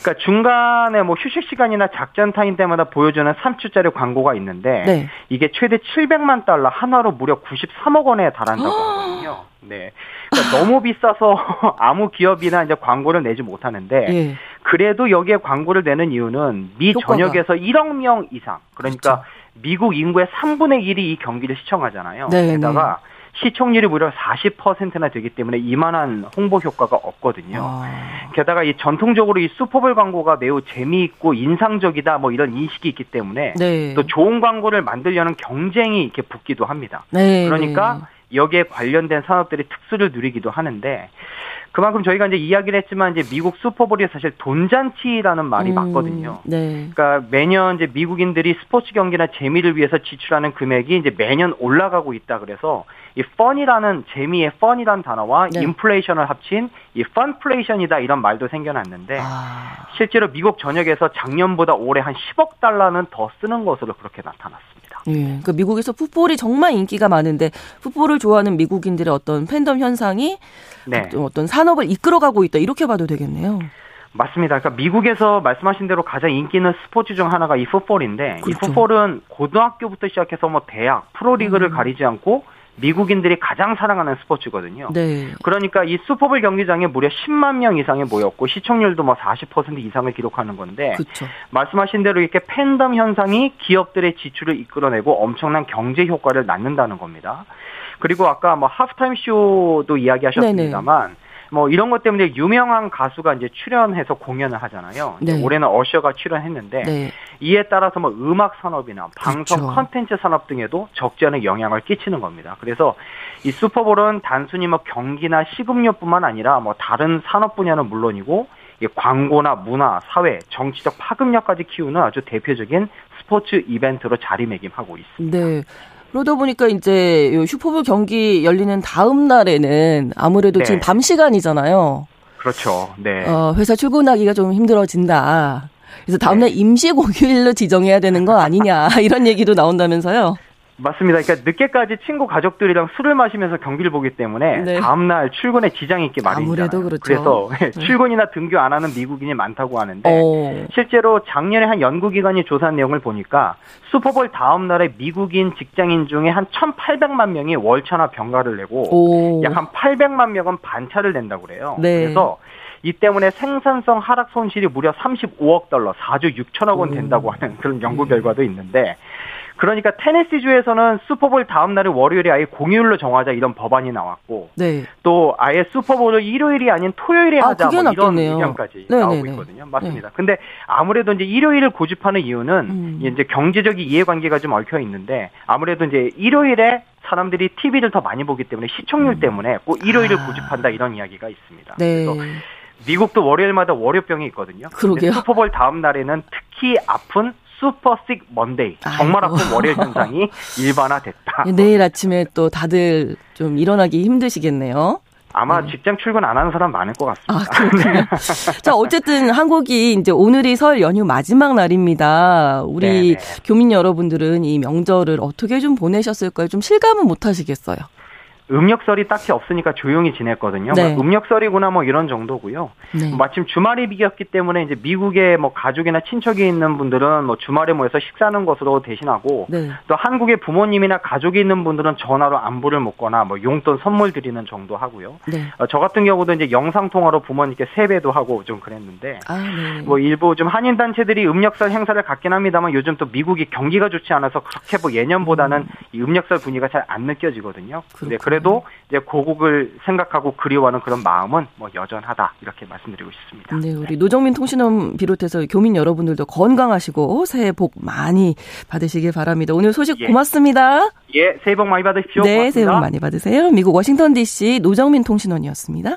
그러니까 중간에 뭐 휴식 시간이나 작전 타임 때마다 보여주는 삼 초짜리 광고가 있는데 네. 이게 최대 칠백만 달러, 한화로 무려 구십삼억 원에 달한다고 하거든요. 네, 그러니까 너무 비싸서 아무 기업이나 이제 광고를 내지 못하는데 예. 그래도 여기에 광고를 내는 이유는 미 효과가. 전역에서 일억 명 이상, 그러니까 그렇죠. 미국 인구의 삼분의 일이 이 경기를 시청하잖아요. 네, 게다가 네. 시청률이 무려 사십 퍼센트나 되기 때문에 이만한 홍보 효과가 없거든요. 아... 게다가 이 전통적으로 이 슈퍼볼 광고가 매우 재미있고 인상적이다 뭐 이런 인식이 있기 때문에 네. 또 좋은 광고를 만들려는 경쟁이 이렇게 붙기도 합니다. 네. 그러니까 여기에 관련된 산업들이 특수를 누리기도 하는데 그만큼 저희가 이제 이야기를 했지만 이제 미국 슈퍼볼이 사실 돈잔치라는 말이 음, 맞거든요. 네. 그러니까 매년 이제 미국인들이 스포츠 경기나 재미를 위해서 지출하는 금액이 이제 매년 올라가고 있다 그래서 이 펀이라는 재미의 펀이라는 단어와 네. 인플레이션을 합친 이 펀플레이션이다 이런 말도 생겨났는데 아... 실제로 미국 전역에서 작년보다 올해 한 십억 달러는 더 쓰는 것으로 그렇게 나타났습니다. 예. 그러니까 미국에서 풋볼이 정말 인기가 많은데 풋볼을 좋아하는 미국인들의 어떤 팬덤 현상이 네. 어떤 산업을 이끌어가고 있다 이렇게 봐도 되겠네요. 맞습니다. 그러니까 미국에서 말씀하신 대로 가장 인기 있는 스포츠 중 하나가 이 풋볼인데 그렇죠. 이 풋볼은 고등학교부터 시작해서 뭐 대학, 프로리그를 음. 가리지 않고 미국인들이 가장 사랑하는 스포츠거든요. 네. 그러니까 이 슈퍼볼 경기장에 무려 십만 명 이상이 모였고 시청률도 뭐 사십 퍼센트 이상을 기록하는 건데 그쵸. 말씀하신 대로 이렇게 팬덤 현상이 기업들의 지출을 이끌어내고 엄청난 경제 효과를 낳는다는 겁니다. 그리고 아까 뭐 하프타임 쇼도 이야기하셨습니다만 네네. 뭐 이런 것 때문에 유명한 가수가 이제 출연해서 공연을 하잖아요. 네. 올해는 어셔가 출연했는데 네. 이에 따라서 뭐 음악 산업이나 방송 그렇죠. 콘텐츠 산업 등에도 적지 않은 영향을 끼치는 겁니다. 그래서 이 슈퍼볼은 단순히 뭐 경기나 식음료뿐만 아니라 뭐 다른 산업 분야는 물론이고 광고나 문화, 사회, 정치적 파급력까지 키우는 아주 대표적인 스포츠 이벤트로 자리매김하고 있습니다. 네. 그러다 보니까 이제 슈퍼볼 경기 열리는 다음 날에는 아무래도 네. 지금 밤 시간이잖아요. 그렇죠. 네. 어, 회사 출근하기가 좀 힘들어진다. 그래서 다음 날 임시 공휴일로 지정해야 되는 거 아니냐 이런 얘기도 나온다면서요. 맞습니다. 그러니까 늦게까지 친구 가족들이랑 술을 마시면서 경기를 보기 때문에 네. 다음 날 출근에 지장이 있기 마련이잖아요. 아무래도 그렇죠. 그래서 네. 출근이나 등교 안 하는 미국인이 많다고 하는데 오. 실제로 작년에 한 연구기관이 조사한 내용을 보니까 슈퍼볼 다음 날에 미국인 직장인 중에 한 천팔백만 명이 월차나 병가를 내고 약 한 팔백만 명은 반차를 낸다고 그래요. 네. 그래서 이 때문에 생산성 하락 손실이 무려 삼십오억 달러, 사조 육천억 원 된다고 하는 그런 연구 결과도 있는데 그러니까 테네시주에서는 슈퍼볼 다음 날을 월요일에 아예 공휴일로 정하자 이런 법안이 나왔고 네. 또 아예 슈퍼볼을 일요일이 아닌 토요일에 아, 하자 뭐 이런 의견까지 네네네. 나오고 있거든요. 맞습니다. 네. 근데 아무래도 이제 일요일을 고집하는 이유는 음. 이제 경제적인 이해관계가 좀 얽혀 있는데 아무래도 이제 일요일에 사람들이 티비를 더 많이 보기 때문에 시청률 음. 때문에 꼭 일요일을 아. 고집한다 이런 이야기가 있습니다. 네. 그래서 미국도 월요일마다 월요병이 있거든요. 그러게요. 슈퍼볼 다음 날에는 특히 아픈 슈퍼식 먼데이, 정말 아픈 월요일 증상이 일반화됐다. 내일 아침에 또 다들 좀 일어나기 힘드시겠네요. 아마 네. 직장 출근 안 하는 사람 많을 것 같습니다. 아, 그렇군요. 자, 어쨌든 한국이 이제 오늘이 설 연휴 마지막 날입니다. 우리 네네. 교민 여러분들은 이 명절을 어떻게 좀 보내셨을까요? 좀 실감은 못 하시겠어요? 음력설이 딱히 없으니까 조용히 지냈거든요. 네. 음력설이구나 뭐 이런 정도고요. 네. 마침 주말이 비겼기 때문에 이제 미국에 뭐 가족이나 친척이 있는 분들은 뭐 주말에 모여서 식사하는 것으로 대신하고 네. 또 한국의 부모님이나 가족이 있는 분들은 전화로 안부를 묻거나 뭐 용돈 선물 드리는 정도 하고요. 네. 어, 저 같은 경우도 이제 영상 통화로 부모님께 세배도 하고 좀 그랬는데 아, 네. 뭐 일부 좀 한인 단체들이 음력설 행사를 갖긴 합니다만 요즘 또 미국이 경기가 좋지 않아서 그렇게 뭐 예년보다는 음. 이 음력설 분위기가 잘 안 느껴지거든요. 근데 그래도 이제 고국을 생각하고 그리워하는 그런 마음은 뭐 여전하다 이렇게 말씀드리고 싶습니다. 네, 우리 노정민 통신원 비롯해서 교민 여러분들도 건강하시고 새해 복 많이 받으시길 바랍니다. 오늘 소식 예. 고맙습니다. 예, 새해 복 많이 받으십시오. 네, 고맙습니다. 새해 복 많이 받으세요. 미국 워싱턴 디씨 노정민 통신원이었습니다.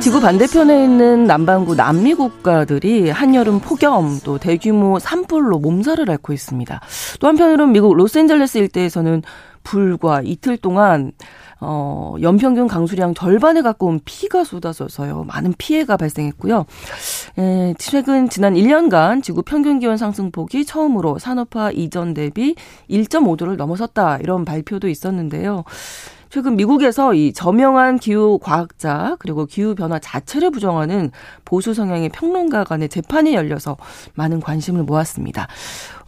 지구 반대편에 있는 남반구 남미 국가들이 한여름 폭염 또 대규모 산불로 몸살을 앓고 있습니다. 또 한편으로는 미국 로스앤젤레스 일대에서는 불과 이틀 동안 어, 연평균 강수량 절반에 가까운 비가 쏟아져서요. 많은 피해가 발생했고요. 에, 최근 지난 일 년간 지구 평균 기온 상승폭이 처음으로 산업화 이전 대비 일 점 오 도를 넘어섰다 이런 발표도 있었는데요. 최근 미국에서 이 저명한 기후 과학자 그리고 기후 변화 자체를 부정하는 보수 성향의 평론가 간의 재판이 열려서 많은 관심을 모았습니다.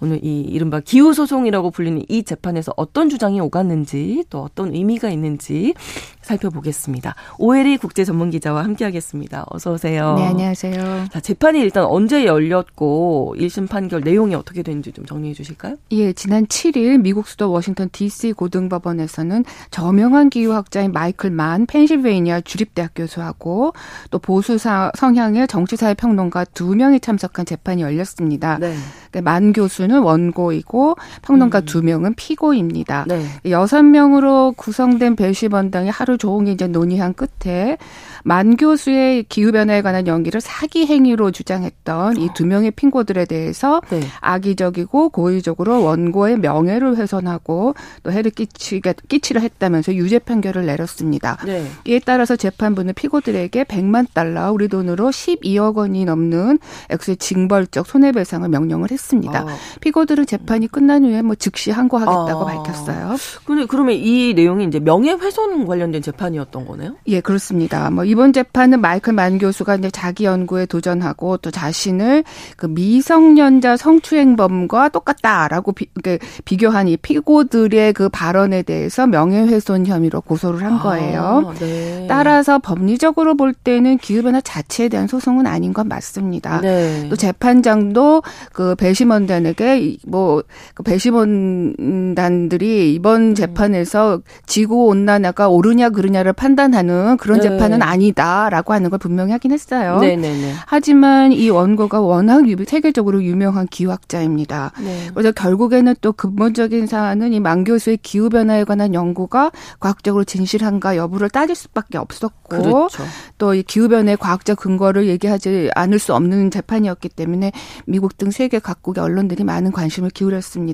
오늘 이 이른바 기후 소송이라고 불리는 이 재판에서 어떤 주장이 오갔는지 또 어떤 의미가 있는지 살펴보겠습니다. 오혜리 국제 전문 기자와 함께하겠습니다. 어서 오세요. 네, 안녕하세요. 자, 재판이 일단 언제 열렸고 일 심 판결 내용이 어떻게 되는지 좀 정리해 주실까요? 예, 지난 칠 일 미국 수도 워싱턴 디씨 고등법원에서는 저명 기후학자인 마이클만 펜실베이니아 주립대학 교수하고 또 보수 성향의 정치사회 평론가 두 명이 참석한 재판이 열렸습니다. 네. 만 교수는 원고이고 평론가 음. 두 명은 피고입니다. 네. 여섯 명으로 구성된 배심원당이 하루 종일 이제 논의한 끝에 만 교수의 기후변화에 관한 연기를 사기 행위로 주장했던 이 두 명의 핑고들에 대해서 네. 악의적이고 고의적으로 원고의 명예를 훼손하고 또 해를 끼치게, 끼치려 했다면서 유죄 판결을 내렸습니다. 네. 이에 따라서 재판부는 피고들에게 백만 달러, 우리 돈으로 십이억 원이 넘는 액수의 징벌적 손해배상을 명령을 했습니다. 아. 피고들은 재판이 끝난 후에 뭐 즉시 항고하겠다고 아. 밝혔어요. 그런데 그러면 이 내용이 이제 명예훼손 관련된 재판이었던 거네요? 예, 그렇습니다. 뭐 이번 재판은 마이클만 교수가 이제 자기 연구에 도전하고 또 자신을 그 미성년자 성추행범과 똑같다라고 비, 그러니까 비교한 이 피고들의 그 발언에 대해서 명예훼손 혐의로 고소를 한 거예요. 아, 네. 따라서 법리적으로 볼 때는 기후변화 자체에 대한 소송은 아닌 건 맞습니다. 네. 또 재판장도 그 배심원단에게 뭐 그 배심원단들이 이번 재판에서 음. 지구온난화가 옳으냐 그르냐를 판단하는 그런 네. 재판은 아니다라고 하는 걸 분명히 하긴 했어요. 네네네. 하지만 이 원고가 워낙 세계적으로 유명한 기후학자입니다. 네. 그래서 결국에는 또 근본적인 사안은 이 만 교수의 기후변화에 관한 연구가 과학적으로 진실한가 여부를 따질 수밖에 없었고 그렇죠. 또 이 기후변화의 과학적 근거를 얘기하지 않을 수 없는 재판이었기 때문에 미국 등 세계 각국의 언론들이 많은 관심을 기울였습니다.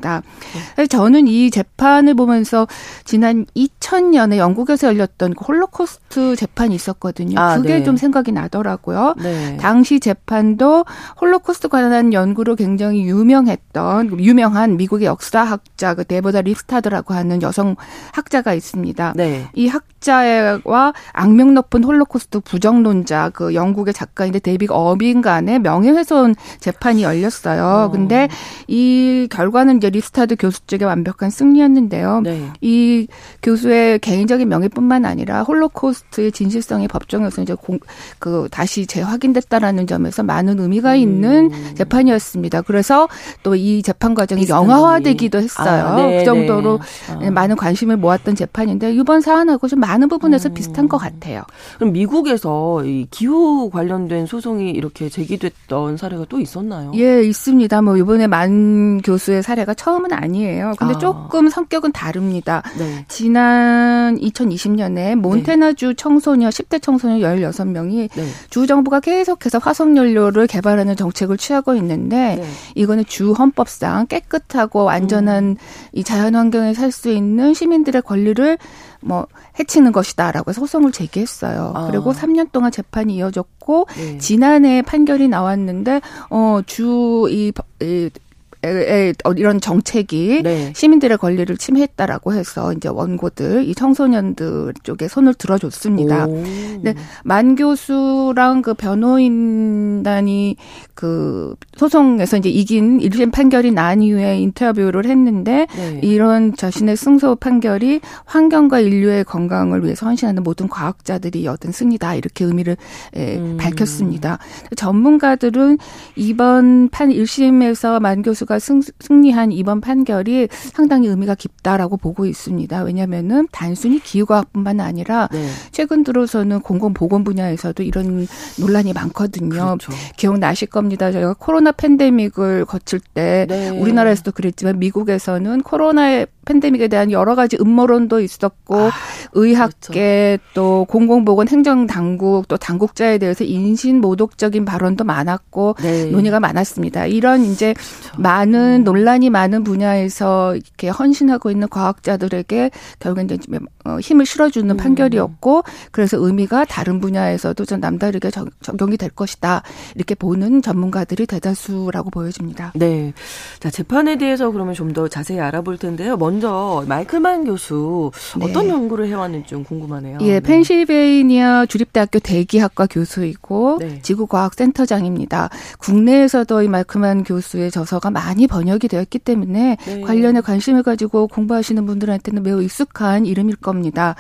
네. 저는 이 재판을 보면서 지난 이천 년에 영국에서 열렸던 그 홀로코스트 재판이 있었거든요. 아, 그게 네. 좀 생각이 나더라고요. 네. 당시 재판도 홀로코스트 관한 연구로 굉장히 유명했던 유명한 미국의 역사학자 그 데보다 리스타드라고 하는 여성 학자가 있습니다. 네. 이 학자와 악명 높은 홀로코스트 부정론자 그 영국의 작가인데 데뷔 어빈 간의 명예훼손 재판이 열렸어요. 그런데 어. 이 결과는 이제 리스타드 교수 쪽의 완벽한 승리였는데요. 네. 이 교수의 개인적인 명예뿐만 아니라 홀로코스트의 진실성이 법정에서 이제 공, 그 다시 재확인됐다라는 점에서 많은 의미가 있는 음. 재판이었습니다. 그래서 또 이 재판 과정이 영화화되기도 했어요. 아, 네, 그 정도로 네. 아. 많은 관심을 모았던 재판인데 이번 사안하고 좀 많은 부분에서 음. 비슷한 것 같아요. 그럼 미국에서 이 기후 관련된 소송이 이렇게 제기됐던 사례가 또 있었나요? 예, 있습니다. 뭐 이번에 만 교수의 사례가 처음은 아니에요. 근데 아. 조금 성격은 다릅니다. 네. 지난 이천이십 년에 몬태나주 네. 청소년 십 대 청소년 열여섯 명이 네. 주 정부가 계속해서 화석연료를 개발하는 정책을 취하고 있는데 네. 이거는 주 헌법상 깨끗하고 안전한 음. 이 자연환경에 살 수 있는 시민들의 권리를 뭐 해치는 것이다라고 소송을 제기했어요. 아. 그리고 삼 년 동안 재판이 이어졌고 네. 지난해 판결이 나왔는데 어, 주 이, 이 이런 정책이 네. 시민들의 권리를 침해했다라고 해서 이제 원고들, 이 청소년들 쪽에 손을 들어줬습니다. 근데 만 교수랑 그 변호인단이 그 소송에서 이제 이긴 일심 판결이 난 이후에 인터뷰를 했는데 네. 이런 자신의 승소 판결이 환경과 인류의 건강을 위해서 헌신하는 모든 과학자들이 얻은 승리다 이렇게 의미를 음. 밝혔습니다. 전문가들은 이번 판 일심에서 만 교수가 승, 승리한 이번 판결이 상당히 의미가 깊다라고 보고 있습니다. 왜냐하면은 단순히 기후과학뿐만 아니라 네. 최근 들어서는 공공보건 분야에서도 이런 논란이 많거든요. 그렇죠. 기억나실 겁니다. 저희가 코로나 팬데믹을 거칠 때 네. 우리나라에서도 그랬지만 미국에서는 코로나의 팬데믹에 대한 여러 가지 음모론도 있었고 아, 의학계 그렇죠. 또 공공보건 행정당국 또 당국자에 대해서 인신모독적인 발언도 많았고 네. 논의가 많았습니다. 이런 이제 그렇죠. 많은 논란이 많은 분야에서 이렇게 헌신하고 있는 과학자들에게 결국엔 힘을 실어주는 음. 판결이었고 그래서 의미가 다른 분야에서도 좀 남다르게 적용이 될 것이다. 이렇게 보는 전문가들이 대다수라고 보여집니다. 네, 자 재판에 대해서 그러면 좀 더 자세히 알아볼 텐데요. 먼저 마이클만 교수 어떤 네. 연구를 해왔는지 좀 궁금하네요. 예, 네. 펜실베이니아 주립대학교 대기학과 교수이고 네. 지구과학센터장입니다. 국내에서도 이 마이클만 교수의 저서가 많이 번역이 되었기 때문에 네. 관련에 관심을 가지고 공부하시는 분들한테는 매우 익숙한 이름일 겁니다.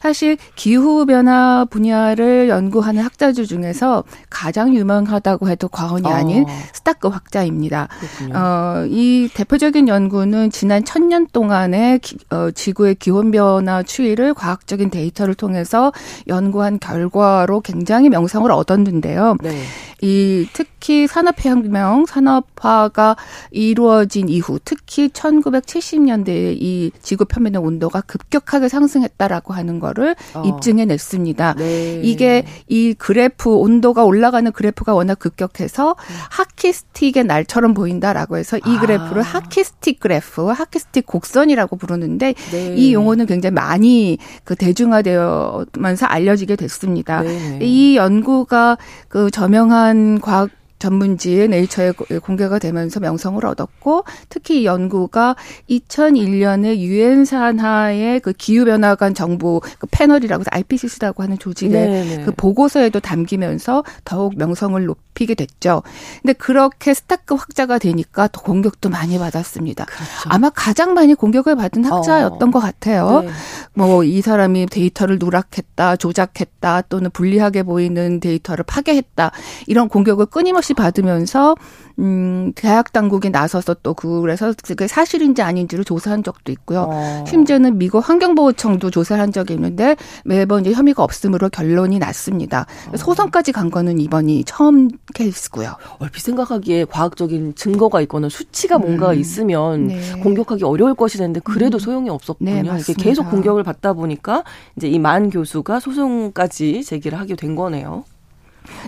사실 기후변화 분야를 연구하는 학자들 중에서 가장 유명하다고 해도 과언이 어. 아닌 스타크 학자입니다. 어, 이 대표적인 연구는 지난 천 년 동안의 기, 어, 지구의 기온변화 추이를 과학적인 데이터를 통해서 연구한 결과로 굉장히 명성을 얻었는데요. 네. 이 특히 산업혁명, 산업화가 이루어진 이후 특히 천구백칠십 년대에 이 지구 표면의 온도가 급격하게 상승했다라고 하는 거를 어. 입증해냈습니다. 네. 이게 이 그래프, 온도가 올라가는 그래프가 워낙 급격해서 하키스틱의 날처럼 보인다라고 해서 이 그래프를 아. 하키스틱 그래프, 하키스틱 곡선이라고 부르는데 네. 이 용어는 굉장히 많이 그 대중화되면서 알려지게 됐습니다. 네. 이 연구가 그 저명한 과학 전문지인 네이처에 공개가 되면서 명성을 얻었고, 특히 이 연구가 이천일 년에 유엔 산하의 그 기후변화 간 정보 그 패널이라고 해서 아이피씨씨라고 하는 조직의 네네. 그 보고서에도 담기면서 더욱 명성을 높이게 됐죠. 근데 그렇게 스타크 학자가 되니까 또 공격도 많이 받았습니다. 그렇죠. 아마 가장 많이 공격을 받은 학자였던 어. 것 같아요. 네. 뭐 이 사람이 데이터를 누락했다, 조작했다, 또는 불리하게 보이는 데이터를 파괴했다, 이런 공격을 끊임없이 받으면서 음, 대학 당국이 나서서 또 그래서 그게 사실인지 아닌지를 조사한 적도 있고요. 어. 심지어는 미국 환경보호청도 조사를 한 적이 있는데 매번 이제 혐의가 없음으로 결론이 났습니다. 소송까지 간 거는 이번이 처음 케이스고요. 얼핏 생각하기에 과학적인 증거가 있거나 수치가 뭔가 음. 있으면 네. 공격하기 어려울 것이랬는데 그래도 음. 소용이 없었군요. 네, 이게 계속 공격을 받다 보니까 이제 이 만 교수가 소송까지 제기를 하게 된 거네요.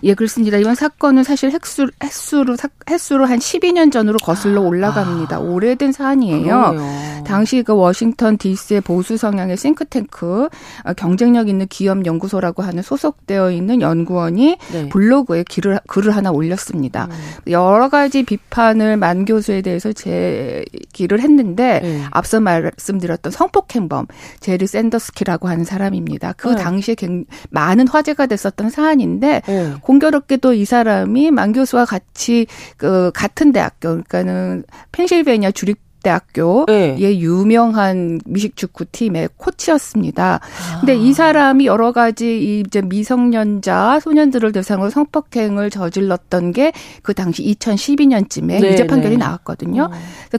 예, 그렇습니다. 이번 사건은 사실 핵수, 핵수로, 핵수로 한 십이 년 전으로 거슬러 올라갑니다. 아, 오래된 사안이에요. 그러네요. 당시 그 워싱턴 디씨의 보수 성향의 싱크탱크, 경쟁력 있는 기업 연구소라고 하는 소속되어 있는 연구원이 네. 블로그에 글을, 글을 하나 올렸습니다. 음. 여러 가지 비판을 만 교수에 대해서 제기를 했는데, 네. 앞서 말씀드렸던 성폭행범, 제리 샌더스키라고 하는 사람입니다. 그 네. 당시에 많은 화제가 됐었던 사안인데, 네. 공교롭게도 이 사람이 만 교수와 같이 그 같은 대학교, 그러니까는 펜실베니아 주립대학교의 네. 유명한 미식축구팀의 코치였습니다. 아. 근데 이 사람이 여러 가지 이제 미성년자 소년들을 대상으로 성폭행을 저질렀던 게 그 당시 이천십이 년쯤에 네, 이제 판결이 네. 나왔거든요. 어.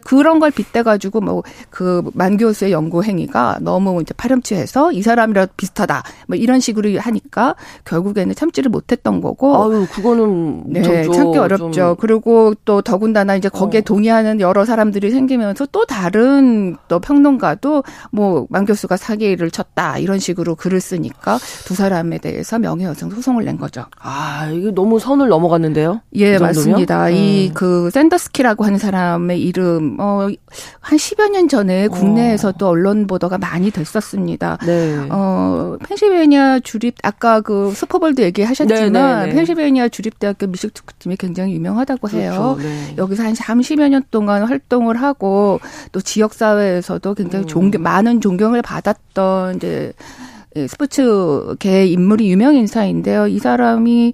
그런 걸 빗대가지고 뭐 그 만 교수의 연구 행위가 너무 이제 파렴치해서 이 사람이랑 비슷하다, 뭐 이런 식으로 하니까 결국에는 참지를 못했던 거고. 아유, 그거는 네, 참기 어렵죠. 좀. 그리고 또 더군다나 이제 거기에 어. 동의하는 여러 사람들이 생기면서 또 다른 또 평론가도 뭐 만 교수가 사기를 쳤다 이런 식으로 글을 쓰니까 두 사람에 대해서 명예훼손 소송을 낸 거죠. 아, 이게 너무 선을 넘어갔는데요. 예, 그 맞습니다. 음. 이 그 샌더스키라고 하는 사람의 이름 어, 한 십여 년 전에 국내에서도 어. 언론 보도가 많이 됐었습니다. 네. 어, 펜실베니아 주립, 아까 그 슈퍼볼도 얘기하셨지만 네, 네, 네. 펜실베니아 주립대학교 미식축구팀이 굉장히 유명하다고 해요. 그렇죠, 네. 여기서 한 삼십여 년 동안 활동을 하고 또 지역사회에서도 굉장히 음. 존경, 많은 존경을 받았던 이제 스포츠계 인물이 유명 인사인데요. 이 사람이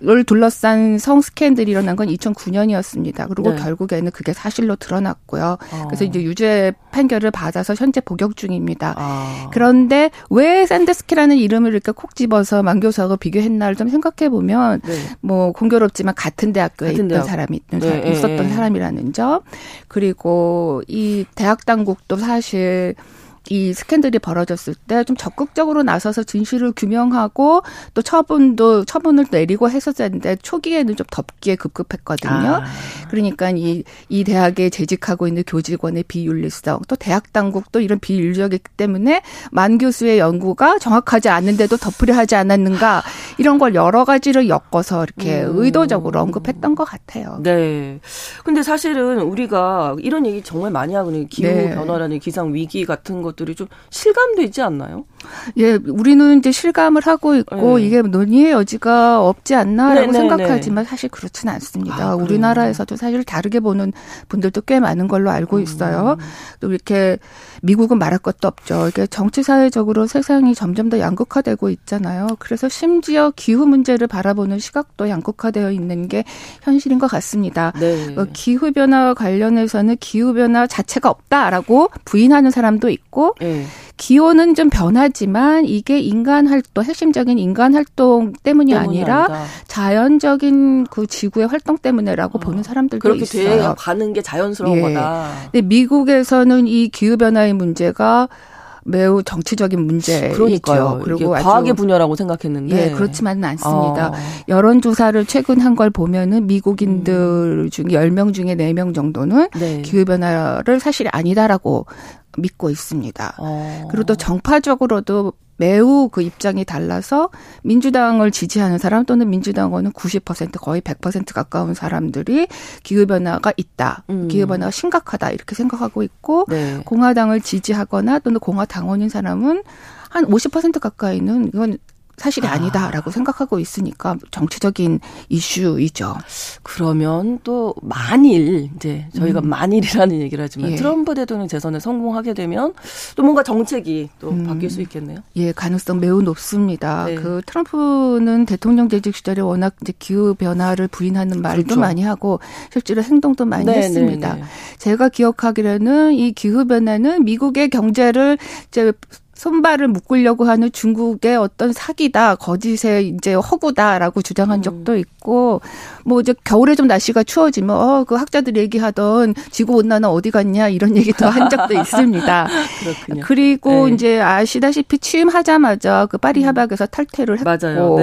를 둘러싼 성 스캔들이 일어난 건 이천구 년이었습니다. 그리고 네. 결국에는 그게 사실로 드러났고요. 어. 그래서 이제 유죄 판결을 받아서 현재 복역 중입니다. 아. 그런데 왜 샌드스키라는 이름을 이렇게 콕 집어서 만 교수하고 비교했나를 좀 생각해 보면 네. 뭐 공교롭지만 같은 대학교에 같은 있던 대학. 사람이 있던 네. 사람, 있었던 네. 사람이라는 점. 그리고 이 대학 당국도 사실 이 스캔들이 벌어졌을 때 좀 적극적으로 나서서 진실을 규명하고 또 처분도 처분을 내리고 했었는데 초기에는 좀 덮기에 급급했거든요. 아. 그러니까 이, 이 대학에 재직하고 있는 교직원의 비윤리성, 또 대학 당국도 이런 비윤리적이기 때문에 만 교수의 연구가 정확하지 않은데도 덮으려 하지 않았는가, 이런 걸 여러 가지를 엮어서 이렇게 음. 의도적으로 언급했던 것 같아요. 네. 근데 사실은 우리가 이런 얘기 정말 많이 하거든요. 기후 네. 변화라는 기상 위기 같은 것 들이 좀 실감되지 않나요? 예, 우리는 이제 실감을 하고 있고 네. 이게 논의의 여지가 없지 않나라고 네네네. 생각하지만 사실 그렇지는 않습니다. 아, 우리나라에서도 사실 다르게 보는 분들도 꽤 많은 걸로 알고 있어요. 음. 또 이렇게 미국은 말할 것도 없죠. 이게 정치 사회적으로 세상이 점점 더 양극화되고 있잖아요. 그래서 심지어 기후 문제를 바라보는 시각도 양극화되어 있는 게 현실인 것 같습니다. 네. 기후 변화와 관련해서는 기후 변화 자체가 없다라고 부인하는 사람도 있고. 네. 기온은 좀 변하지만 이게 인간 활동, 핵심적인 인간 활동 때문이, 때문이 아니라 아니다. 자연적인 그 지구의 활동 때문에라고 어. 보는 사람들도 그렇게 있어요. 그렇게 되어가는 게 자연스러운 예. 거다. 근데 미국에서는 이 기후변화의 문제가 매우 정치적인 문제죠. 그러니까요. 그리고 과학의 분야라고 생각했는데. 예, 그렇지만은 않습니다. 아. 여론조사를 최근 한 걸 보면은 미국인들 음. 중에 열 명 중에 네 명 정도는 네. 기후변화를 사실 아니다라고 믿고 있습니다. 어. 그리고 또 정파적으로도 매우 그 입장이 달라서 민주당을 지지하는 사람 또는 민주당원은 구십 퍼센트 거의 백 퍼센트 가까운 사람들이 기후변화가 있다. 음. 기후변화가 심각하다 이렇게 생각하고 있고 네. 공화당을 지지하거나 또는 공화당원인 사람은 한 오십 퍼센트 가까이는 이건 사실이 아. 아니다라고 생각하고 있으니까 정치적인 이슈이죠. 그러면 또 만일 이제 저희가 음. 만일이라는 얘기를 하지만 예. 트럼프 대통령 재선에 성공하게 되면 또 뭔가 정책이 또 음. 바뀔 수 있겠네요. 예, 가능성 매우 높습니다. 네. 그 트럼프는 대통령 재직 시절에 워낙 이제 기후 변화를 부인하는 말도 그렇죠. 많이 하고 실제로 행동도 많이 네, 했습니다. 네, 네, 네. 제가 기억하기로는 이 기후 변화는 미국의 경제를 이제 손발을 묶으려고 하는 중국의 어떤 사기다, 거짓의 이제 허구다라고 주장한 음. 적도 있고, 뭐 이제 겨울에 좀 날씨가 추워지면, 어, 그 학자들이 얘기하던 지구온난화 어디 갔냐, 이런 얘기도 한 적도 있습니다. 그렇군요. 그리고 네. 이제 아시다시피 취임하자마자 그 파리 협약에서 음. 탈퇴를 했고,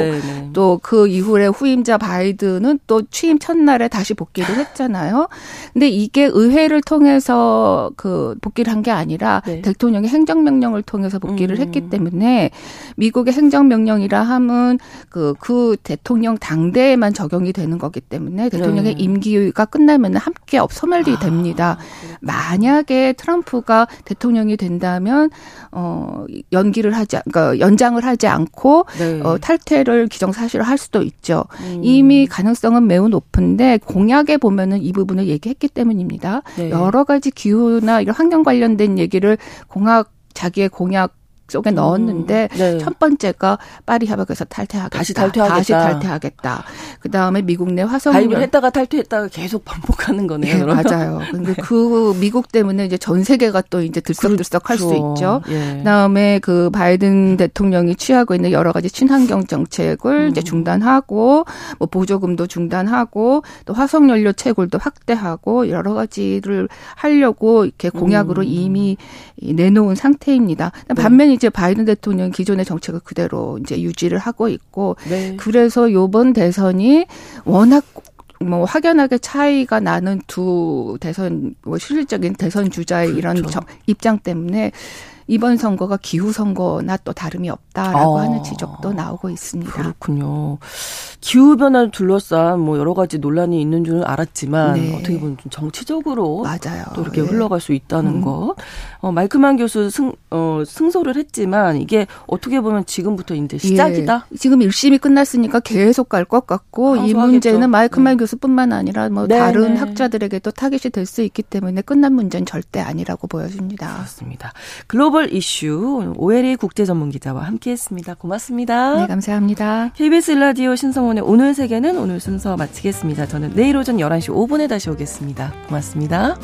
또 그 이후에 후임자 바이든은 또 취임 첫날에 다시 복귀를 했잖아요. 근데 이게 의회를 통해서 그 복귀를 한 게 아니라 네. 대통령의 행정명령을 통해서 복귀를 음. 했기 때문에 미국의 행정명령이라 함은 그, 그 대통령 당대에만 적용이 되는 거기 때문에 대통령의 네. 임기가 끝나면 함께 소멸이 됩니다. 아, 만약에 트럼프가 대통령이 된다면 어, 연기를 하지, 그러니까 연장을 하지 않고 네. 어, 탈퇴를 기정사실화 할 수도 있죠. 음. 이미 가능성은 매우 높은데 공약에 보면은 이 부분을 얘기했기 때문입니다. 네. 여러 가지 기후나 이런 환경 관련된 얘기를 공약 자기의 공약 속에 음, 넣었는데 네. 첫 번째가 파리 협약에서 탈퇴하겠다. 다시 탈퇴하겠다. 다시 탈퇴하겠다. 그다음에 미국 내 화석 가입을 했다가 탈퇴했다가 계속 반복하는 거네요. 네, 맞아요. 근데 그 미국 때문에 이제 전 세계가 또 이제 들썩들썩할 그렇죠. 수 있죠. 예. 그다음에 그 바이든 대통령이 취하고 있는 여러 가지 친환경 정책을 음. 이제 중단하고 뭐 보조금도 중단하고 또 화석 연료 채굴도 확대하고 여러 가지를 하려고 이렇게 공약으로 음. 이미 내놓은 상태입니다. 반면 이제 바이든 대통령 기존의 정책을 그대로 이제 유지를 하고 있고 네. 그래서 이번 대선이 워낙 뭐 확연하게 차이가 나는 두 대선 뭐 실질적인 대선 주자의 그렇죠. 이런 정, 입장 때문에 이번 선거가 기후 선거나 또 다름이 없다라고 아, 하는 지적도 나오고 있습니다. 그렇군요. 기후 변화를 둘러싼 뭐 여러 가지 논란이 있는 줄은 알았지만 네. 어떻게 보면 좀 정치적으로 맞아요. 또 이렇게 예. 흘러갈 수 있다는 음. 것. 어, 마이클만 교수 승 어, 승소를 했지만 이게 어떻게 보면 지금부터 이제 시작이다. 예. 지금 일심이 끝났으니까 계속 갈 것 같고 이 문제는 하겠죠. 마이클만 네. 교수뿐만 아니라 뭐 네, 다른 네. 학자들에게도 타깃이 될 수 있기 때문에 끝난 문제는 절대 아니라고 보여집니다. 그렇습니다. 글로벌 이슈 오엘이 국제전문기자와 함께했습니다. 고맙습니다. 네, 감사합니다. 케이비에스 일라디오 신성원의 오늘 세계는 오늘 순서 마치겠습니다. 저는 내일 오전 열한 시 오 분에 다시 오겠습니다. 고맙습니다.